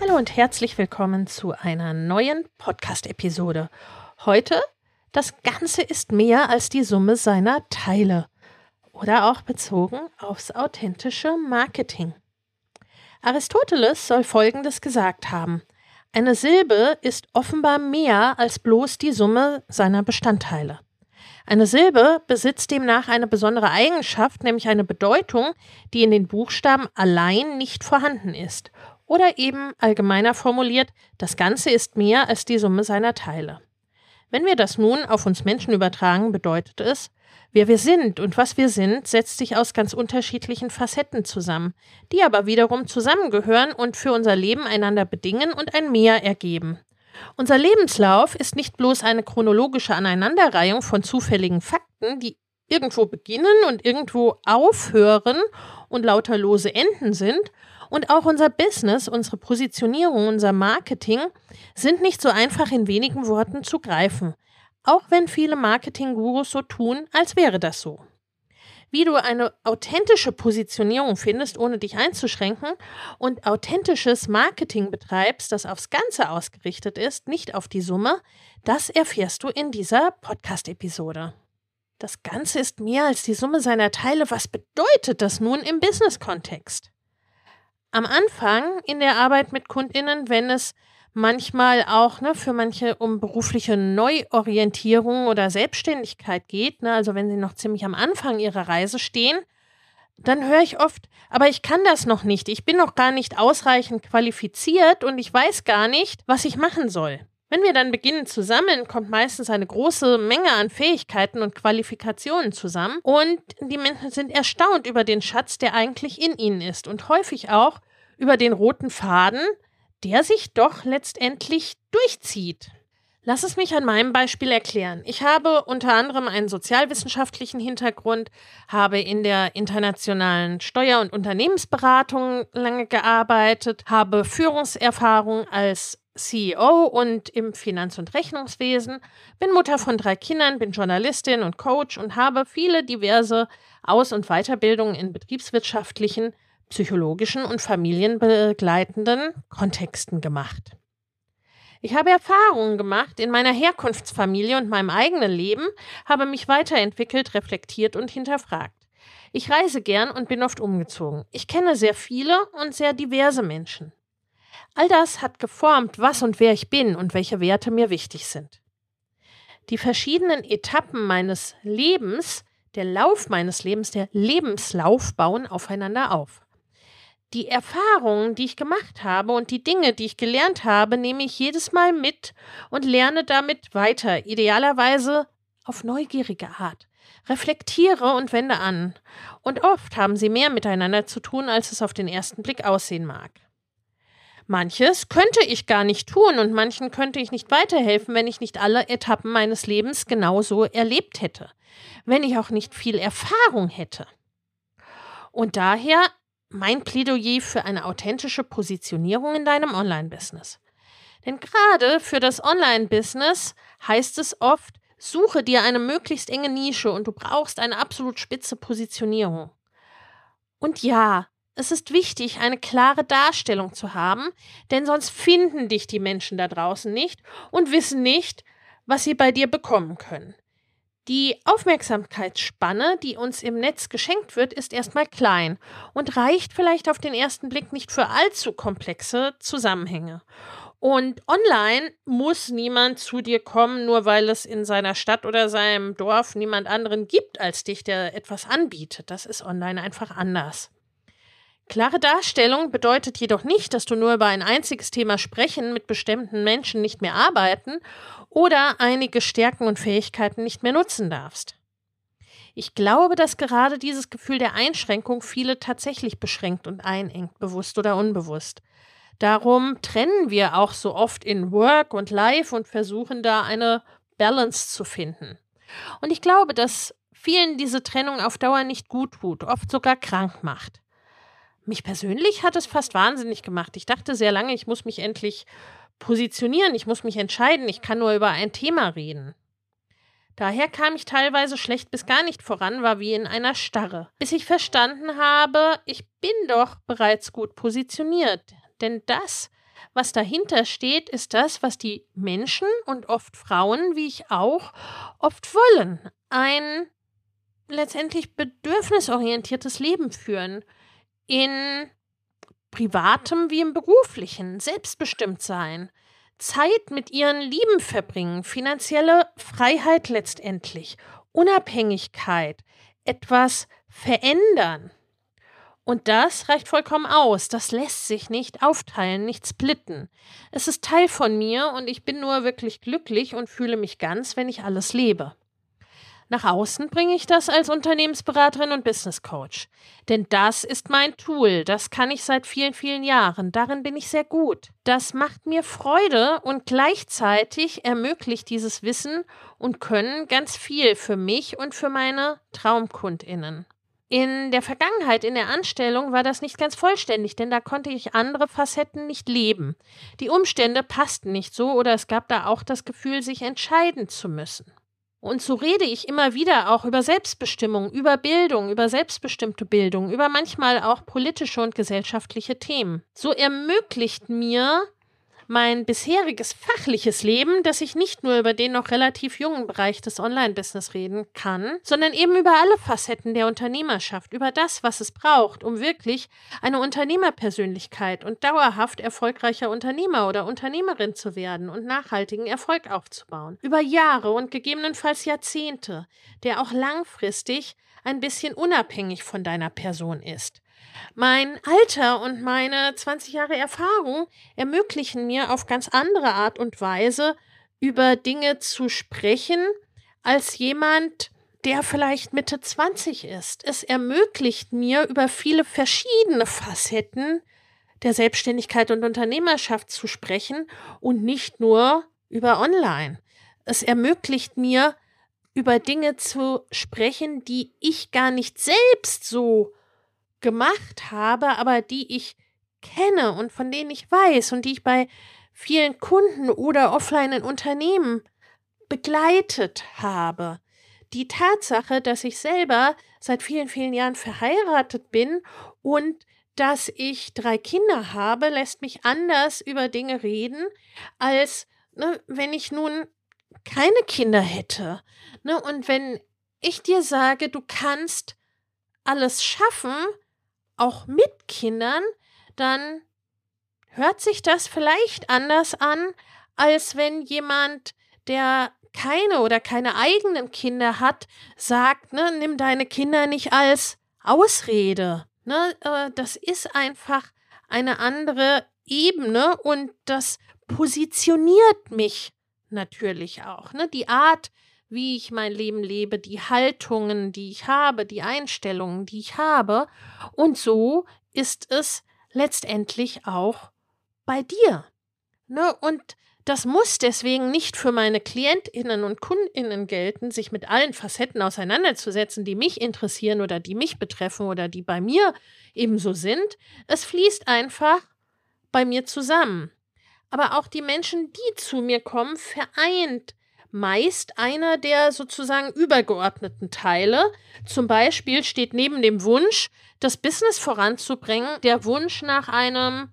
Hallo und herzlich willkommen zu einer neuen Podcast-Episode. Heute, das Ganze ist mehr als die Summe seiner Teile. Oder auch bezogen aufs authentische Marketing. Aristoteles soll Folgendes gesagt haben: Eine Silbe ist offenbar mehr als bloß die Summe seiner Bestandteile. Eine Silbe besitzt demnach eine besondere Eigenschaft, nämlich eine Bedeutung, die in den Buchstaben allein nicht vorhanden ist. Oder eben allgemeiner formuliert, das Ganze ist mehr als die Summe seiner Teile. Wenn wir das nun auf uns Menschen übertragen, bedeutet es, wer wir sind und was wir sind, setzt sich aus ganz unterschiedlichen Facetten zusammen, die aber wiederum zusammengehören und für unser Leben einander bedingen und ein Mehr ergeben. Unser Lebenslauf ist nicht bloß eine chronologische Aneinanderreihung von zufälligen Fakten, die irgendwo beginnen und irgendwo aufhören und lauter lose Enden sind, und auch unser Business, unsere Positionierung, unser Marketing sind nicht so einfach in wenigen Worten zu greifen, auch wenn viele Marketing-Gurus so tun, als wäre das so. Wie du eine authentische Positionierung findest, ohne dich einzuschränken, und authentisches Marketing betreibst, das aufs Ganze ausgerichtet ist, nicht auf die Summe, das erfährst du in dieser Podcast-Episode. Das Ganze ist mehr als die Summe seiner Teile. Was bedeutet das nun im Business-Kontext? Am Anfang in der Arbeit mit KundInnen, wenn es manchmal auch für manche um berufliche Neuorientierung oder Selbstständigkeit geht, also wenn sie noch ziemlich am Anfang ihrer Reise stehen, dann höre ich oft, aber ich kann das noch nicht, ich bin noch gar nicht ausreichend qualifiziert und ich weiß gar nicht, was ich machen soll. Wenn wir dann beginnen zu sammeln, kommt meistens eine große Menge an Fähigkeiten und Qualifikationen zusammen und die Menschen sind erstaunt über den Schatz, der eigentlich in ihnen ist und häufig auch über den roten Faden, der sich doch letztendlich durchzieht. Lass es mich an meinem Beispiel erklären. Ich habe unter anderem einen sozialwissenschaftlichen Hintergrund, habe in der internationalen Steuer- und Unternehmensberatung lange gearbeitet, habe Führungserfahrung als CEO und im Finanz- und Rechnungswesen, bin Mutter von 3 Kindern, bin Journalistin und Coach und habe viele diverse Aus- und Weiterbildungen in betriebswirtschaftlichen, psychologischen und familienbegleitenden Kontexten gemacht. Ich habe Erfahrungen gemacht in meiner Herkunftsfamilie und meinem eigenen Leben, habe mich weiterentwickelt, reflektiert und hinterfragt. Ich reise gern und bin oft umgezogen. Ich kenne sehr viele und sehr diverse Menschen. All das hat geformt, was und wer ich bin und welche Werte mir wichtig sind. Die verschiedenen Etappen meines Lebens, der Lauf meines Lebens, der Lebenslauf bauen aufeinander auf. Die Erfahrungen, die ich gemacht habe und die Dinge, die ich gelernt habe, nehme ich jedes Mal mit und lerne damit weiter, idealerweise auf neugierige Art. Reflektiere und wende an. Und oft haben sie mehr miteinander zu tun, als es auf den ersten Blick aussehen mag. Manches könnte ich gar nicht tun und manchen könnte ich nicht weiterhelfen, wenn ich nicht alle Etappen meines Lebens genauso erlebt hätte, wenn ich auch nicht viel Erfahrung hätte. Und daher mein Plädoyer für eine authentische Positionierung in deinem Online-Business. Denn gerade für das Online-Business heißt es oft, suche dir eine möglichst enge Nische und du brauchst eine absolut spitze Positionierung. Und ja, es ist wichtig, eine klare Darstellung zu haben, denn sonst finden dich die Menschen da draußen nicht und wissen nicht, was sie bei dir bekommen können. Die Aufmerksamkeitsspanne, die uns im Netz geschenkt wird, ist erstmal klein und reicht vielleicht auf den ersten Blick nicht für allzu komplexe Zusammenhänge. Und online muss niemand zu dir kommen, nur weil es in seiner Stadt oder seinem Dorf niemand anderen gibt als dich, der etwas anbietet. Das ist online einfach anders. Klare Darstellung bedeutet jedoch nicht, dass du nur über ein einziges Thema sprechen, mit bestimmten Menschen nicht mehr arbeiten oder einige Stärken und Fähigkeiten nicht mehr nutzen darfst. Ich glaube, dass gerade dieses Gefühl der Einschränkung viele tatsächlich beschränkt und einengt, bewusst oder unbewusst. Darum trennen wir auch so oft in Work und Life und versuchen da eine Balance zu finden. Und ich glaube, dass vielen diese Trennung auf Dauer nicht gut tut, oft sogar krank macht. Mich persönlich hat es fast wahnsinnig gemacht. Ich dachte sehr lange, ich muss mich endlich positionieren, ich muss mich entscheiden, ich kann nur über ein Thema reden. Daher kam ich teilweise schlecht bis gar nicht voran, war wie in einer Starre. Bis ich verstanden habe, ich bin doch bereits gut positioniert. Denn das, was dahinter steht, ist das, was die Menschen und oft Frauen, wie ich auch, oft wollen. Ein letztendlich bedürfnisorientiertes Leben führen. In privatem wie im beruflichen. Selbstbestimmt sein. Zeit mit ihren Lieben verbringen. Finanzielle Freiheit letztendlich. Unabhängigkeit. Etwas verändern. Und das reicht vollkommen aus. Das lässt sich nicht aufteilen, nicht splitten. Es ist Teil von mir und ich bin nur wirklich glücklich und fühle mich ganz, wenn ich alles lebe. Nach außen bringe ich das als Unternehmensberaterin und Business Coach. Denn das ist mein Tool. Das kann ich seit vielen, vielen Jahren. Darin bin ich sehr gut. Das macht mir Freude und gleichzeitig ermöglicht dieses Wissen und Können ganz viel für mich und für meine TraumkundInnen. In der Vergangenheit, in der Anstellung, war das nicht ganz vollständig, denn da konnte ich andere Facetten nicht leben. Die Umstände passten nicht so oder es gab da auch das Gefühl, sich entscheiden zu müssen. Und so rede ich immer wieder auch über Selbstbestimmung, über Bildung, über selbstbestimmte Bildung, über manchmal auch politische und gesellschaftliche Themen. So ermöglicht mir mein bisheriges fachliches Leben, dass ich nicht nur über den noch relativ jungen Bereich des Online-Business reden kann, sondern eben über alle Facetten der Unternehmerschaft, über das, was es braucht, um wirklich eine Unternehmerpersönlichkeit und dauerhaft erfolgreicher Unternehmer oder Unternehmerin zu werden und nachhaltigen Erfolg aufzubauen. Über Jahre und gegebenenfalls Jahrzehnte, der auch langfristig ein bisschen unabhängig von deiner Person ist. Mein Alter und meine 20 Jahre Erfahrung ermöglichen mir auf ganz andere Art und Weise, über Dinge zu sprechen, als jemand, der vielleicht Mitte 20 ist. Es ermöglicht mir, über viele verschiedene Facetten der Selbstständigkeit und Unternehmerschaft zu sprechen und nicht nur über online. Es ermöglicht mir, über Dinge zu sprechen, die ich gar nicht selbst so gemacht habe, aber die ich kenne und von denen ich weiß und die ich bei vielen Kunden oder offline in Unternehmen begleitet habe. Die Tatsache, dass ich selber seit vielen, vielen Jahren verheiratet bin und dass ich 3 Kinder habe, lässt mich anders über Dinge reden, als wenn ich nun keine Kinder hätte. Und wenn ich dir sage, du kannst alles schaffen, auch mit Kindern, dann hört sich das vielleicht anders an, als wenn jemand, der keine oder keine eigenen Kinder hat, sagt, nimm deine Kinder nicht als Ausrede. Das ist einfach eine andere Ebene und das positioniert mich natürlich auch. Die Art, wie ich mein Leben lebe, die Haltungen, die ich habe, die Einstellungen, die ich habe. Und so ist es letztendlich auch bei dir. Und das muss deswegen nicht für meine KlientInnen und KundInnen gelten, sich mit allen Facetten auseinanderzusetzen, die mich interessieren oder die mich betreffen oder die bei mir ebenso sind. Es fließt einfach bei mir zusammen. Aber auch die Menschen, die zu mir kommen, vereint meist einer der sozusagen übergeordneten Teile. Zum Beispiel steht neben dem Wunsch, das Business voranzubringen, der Wunsch nach einem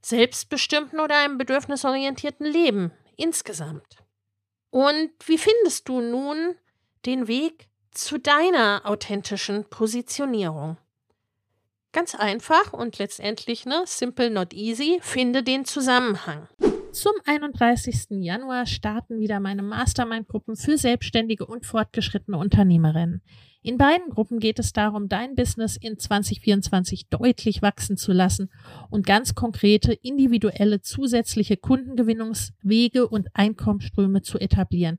selbstbestimmten oder einem bedürfnisorientierten Leben insgesamt. Und wie findest du nun den Weg zu deiner authentischen Positionierung. Ganz einfach und letztendlich, simple not easy, finde den Zusammenhang. Zum 31. Januar starten wieder meine Mastermind-Gruppen für selbstständige und fortgeschrittene Unternehmerinnen. In beiden Gruppen geht es darum, dein Business in 2024 deutlich wachsen zu lassen und ganz konkrete, individuelle, zusätzliche Kundengewinnungswege und Einkommensströme zu etablieren,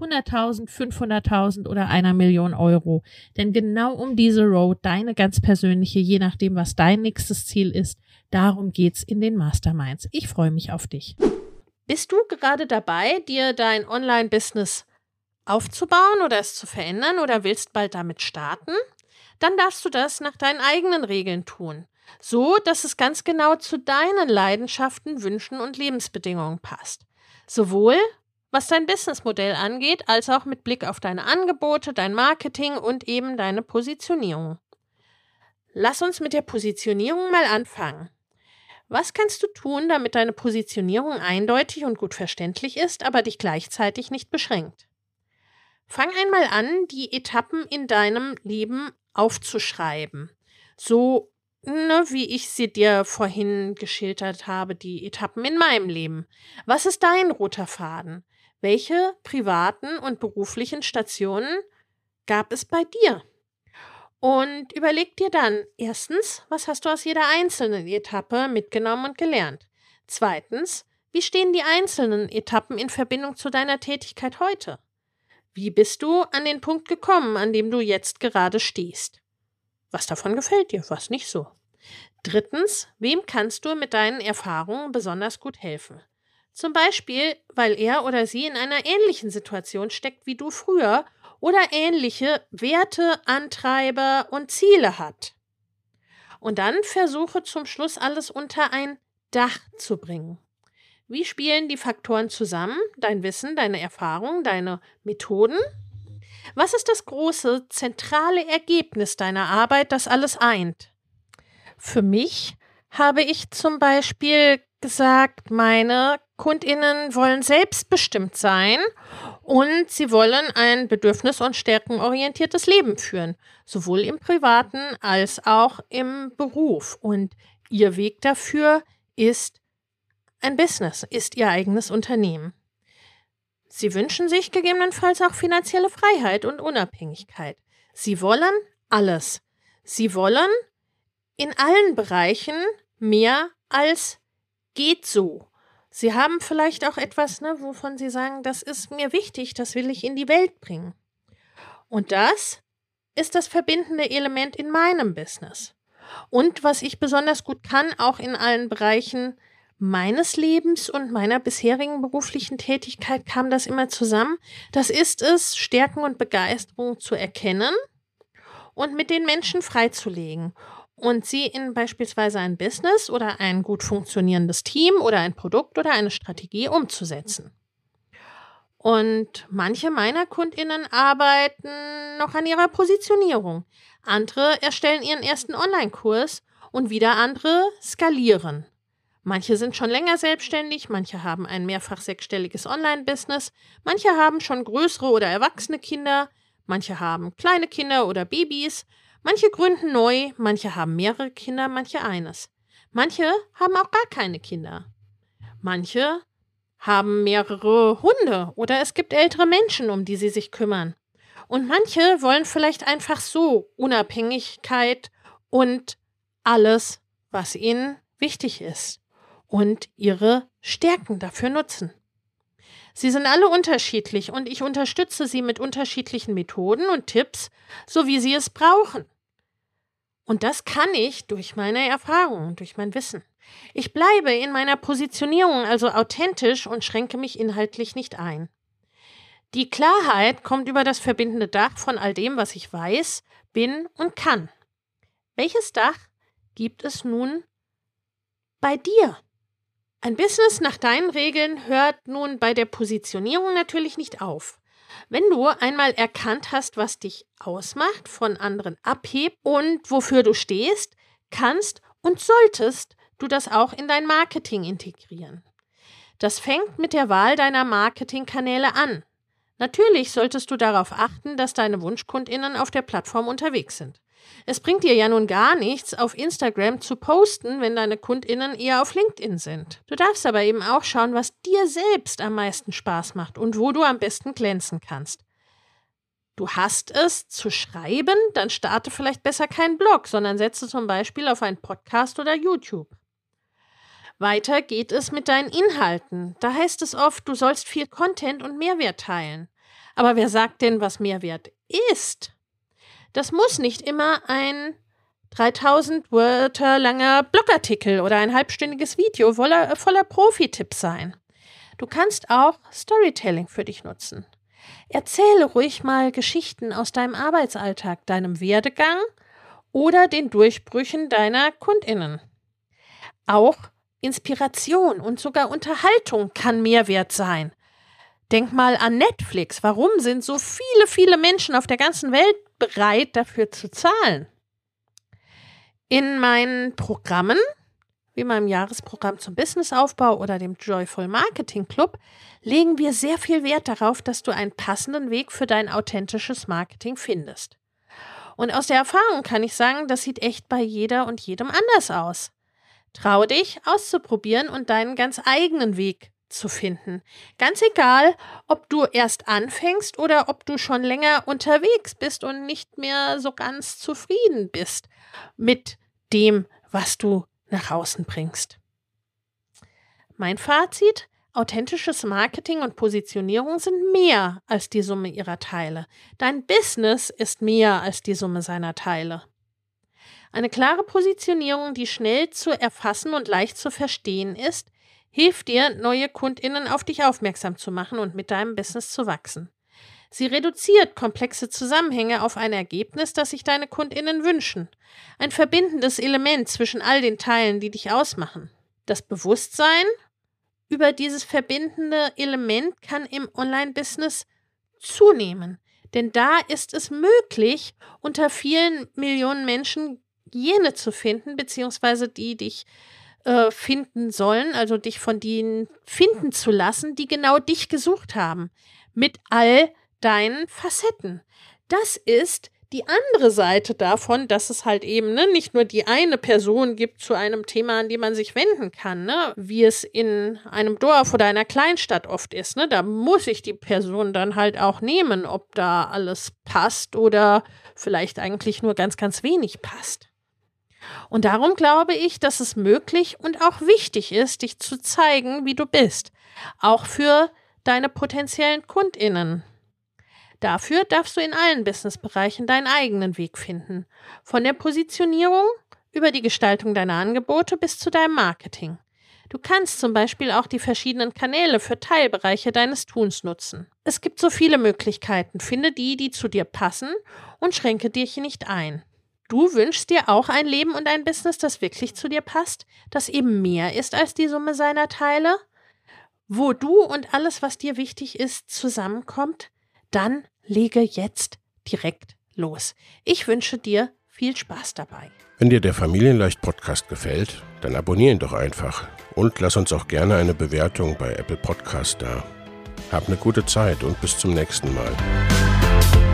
100.000, 500.000 oder 1 Million Euro. Denn genau um diese Road, deine ganz persönliche, je nachdem, was dein nächstes Ziel ist, darum geht's in den Masterminds. Ich freue mich auf dich. Bist du gerade dabei, dir dein Online-Business aufzubauen oder es zu verändern oder willst bald damit starten? Dann darfst du das nach deinen eigenen Regeln tun, so dass es ganz genau zu deinen Leidenschaften, Wünschen und Lebensbedingungen passt. Sowohl was dein Businessmodell angeht, als auch mit Blick auf deine Angebote, dein Marketing und eben deine Positionierung. Lass uns mit der Positionierung mal anfangen. Was kannst du tun, damit deine Positionierung eindeutig und gut verständlich ist, aber dich gleichzeitig nicht beschränkt? Fang einmal an, die Etappen in deinem Leben aufzuschreiben. So, wie ich sie dir vorhin geschildert habe, die Etappen in meinem Leben. Was ist dein roter Faden? Welche privaten und beruflichen Stationen gab es bei dir? Und überleg dir dann, erstens, was hast du aus jeder einzelnen Etappe mitgenommen und gelernt? Zweitens, wie stehen die einzelnen Etappen in Verbindung zu deiner Tätigkeit heute? Wie bist du an den Punkt gekommen, an dem du jetzt gerade stehst? Was davon gefällt dir, was nicht so? Drittens, wem kannst du mit deinen Erfahrungen besonders gut helfen? Zum Beispiel, weil er oder sie in einer ähnlichen Situation steckt wie du früher oder ähnliche Werte, Antreiber und Ziele hat. Und dann versuche zum Schluss alles unter ein Dach zu bringen. Wie spielen die Faktoren zusammen? Dein Wissen, deine Erfahrung, deine Methoden? Was ist das große, zentrale Ergebnis deiner Arbeit, das alles eint? Für mich habe ich zum Beispiel gesagt, meine KundInnen wollen selbstbestimmt sein und sie wollen ein bedürfnis- und stärkenorientiertes Leben führen, sowohl im Privaten als auch im Beruf. Und ihr Weg dafür ist ein Business, ist ihr eigenes Unternehmen. Sie wünschen sich gegebenenfalls auch finanzielle Freiheit und Unabhängigkeit. Sie wollen alles. Sie wollen in allen Bereichen mehr als geht so. Sie haben vielleicht auch etwas, wovon Sie sagen, das ist mir wichtig, das will ich in die Welt bringen. Und das ist das verbindende Element in meinem Business. Und was ich besonders gut kann, auch in allen Bereichen meines Lebens und meiner bisherigen beruflichen Tätigkeit kam das immer zusammen, das ist es, Stärken und Begeisterung zu erkennen und mit den Menschen freizulegen. Und sie in beispielsweise ein Business oder ein gut funktionierendes Team oder ein Produkt oder eine Strategie umzusetzen. Und manche meiner KundInnen arbeiten noch an ihrer Positionierung. Andere erstellen ihren ersten Online-Kurs und wieder andere skalieren. Manche sind schon länger selbstständig, manche haben ein mehrfach sechsstelliges Online-Business, manche haben schon größere oder erwachsene Kinder, manche haben kleine Kinder oder Babys, manche gründen neu, manche haben mehrere Kinder, manche eines. Manche haben auch gar keine Kinder. Manche haben mehrere Hunde oder es gibt ältere Menschen, um die sie sich kümmern. Und manche wollen vielleicht einfach so Unabhängigkeit und alles, was ihnen wichtig ist und ihre Stärken dafür nutzen. Sie sind alle unterschiedlich und ich unterstütze sie mit unterschiedlichen Methoden und Tipps, so wie sie es brauchen. Und das kann ich durch meine Erfahrungen, durch mein Wissen. Ich bleibe in meiner Positionierung also authentisch und schränke mich inhaltlich nicht ein. Die Klarheit kommt über das verbindende Dach von all dem, was ich weiß, bin und kann. Welches Dach gibt es nun bei dir? Ein Business nach deinen Regeln hört nun bei der Positionierung natürlich nicht auf. Wenn du einmal erkannt hast, was dich ausmacht, von anderen abhebt und wofür du stehst, kannst und solltest du das auch in dein Marketing integrieren. Das fängt mit der Wahl deiner Marketingkanäle an. Natürlich solltest du darauf achten, dass deine WunschkundInnen auf der Plattform unterwegs sind. Es bringt dir ja nun gar nichts, auf Instagram zu posten, wenn deine KundInnen eher auf LinkedIn sind. Du darfst aber eben auch schauen, was dir selbst am meisten Spaß macht und wo du am besten glänzen kannst. Du hast es zu schreiben, dann starte vielleicht besser keinen Blog, sondern setze zum Beispiel auf einen Podcast oder YouTube. Weiter geht es mit deinen Inhalten. Da heißt es oft, du sollst viel Content und Mehrwert teilen. Aber wer sagt denn, was Mehrwert ist? Das muss nicht immer ein 3000 Wörter langer Blogartikel oder ein halbstündiges Video voller Profi-Tipps sein. Du kannst auch Storytelling für dich nutzen. Erzähle ruhig mal Geschichten aus deinem Arbeitsalltag, deinem Werdegang oder den Durchbrüchen deiner KundInnen. Auch Inspiration und sogar Unterhaltung kann Mehrwert sein. Denk mal an Netflix. Warum sind so viele Menschen auf der ganzen Welt bereit, dafür zu zahlen? In meinen Programmen, wie meinem Jahresprogramm zum Businessaufbau oder dem Joyful Marketing Club, legen wir sehr viel Wert darauf, dass du einen passenden Weg für dein authentisches Marketing findest. Und aus der Erfahrung kann ich sagen, das sieht echt bei jeder und jedem anders aus. Trau dich, auszuprobieren und deinen ganz eigenen Weg zu finden. Ganz egal, ob du erst anfängst oder ob du schon länger unterwegs bist und nicht mehr so ganz zufrieden bist mit dem, was du nach außen bringst. Mein Fazit: Authentisches Marketing und Positionierung sind mehr als die Summe ihrer Teile. Dein Business ist mehr als die Summe seiner Teile. Eine klare Positionierung, die schnell zu erfassen und leicht zu verstehen ist, hilft dir, neue KundInnen auf dich aufmerksam zu machen und mit deinem Business zu wachsen. Sie reduziert komplexe Zusammenhänge auf ein Ergebnis, das sich deine KundInnen wünschen. Ein verbindendes Element zwischen all den Teilen, die dich ausmachen. Das Bewusstsein über dieses verbindende Element kann im Online-Business zunehmen. Denn da ist es möglich, unter vielen Millionen Menschen jene zu finden, beziehungsweise die dich finden sollen, also dich von denen finden zu lassen, die genau dich gesucht haben, mit all deinen Facetten. Das ist die andere Seite davon, dass es halt eben nicht nur die eine Person gibt zu einem Thema, an die man sich wenden kann, wie es in einem Dorf oder einer Kleinstadt oft ist. Da muss ich die Person dann halt auch nehmen, ob da alles passt oder vielleicht eigentlich nur ganz, ganz wenig passt. Und darum glaube ich, dass es möglich und auch wichtig ist, dich zu zeigen, wie du bist, auch für deine potenziellen KundInnen. Dafür darfst du in allen Businessbereichen deinen eigenen Weg finden, von der Positionierung über die Gestaltung deiner Angebote bis zu deinem Marketing. Du kannst zum Beispiel auch die verschiedenen Kanäle für Teilbereiche deines Tuns nutzen. Es gibt so viele Möglichkeiten, finde die, die zu dir passen und schränke dich nicht ein. Du wünschst dir auch ein Leben und ein Business, das wirklich zu dir passt, das eben mehr ist als die Summe seiner Teile, wo du und alles, was dir wichtig ist, zusammenkommt? Dann lege jetzt direkt los. Ich wünsche dir viel Spaß dabei. Wenn dir der Familienleicht-Podcast gefällt, dann abonniere ihn doch einfach und lass uns auch gerne eine Bewertung bei Apple Podcasts da. Hab eine gute Zeit und bis zum nächsten Mal.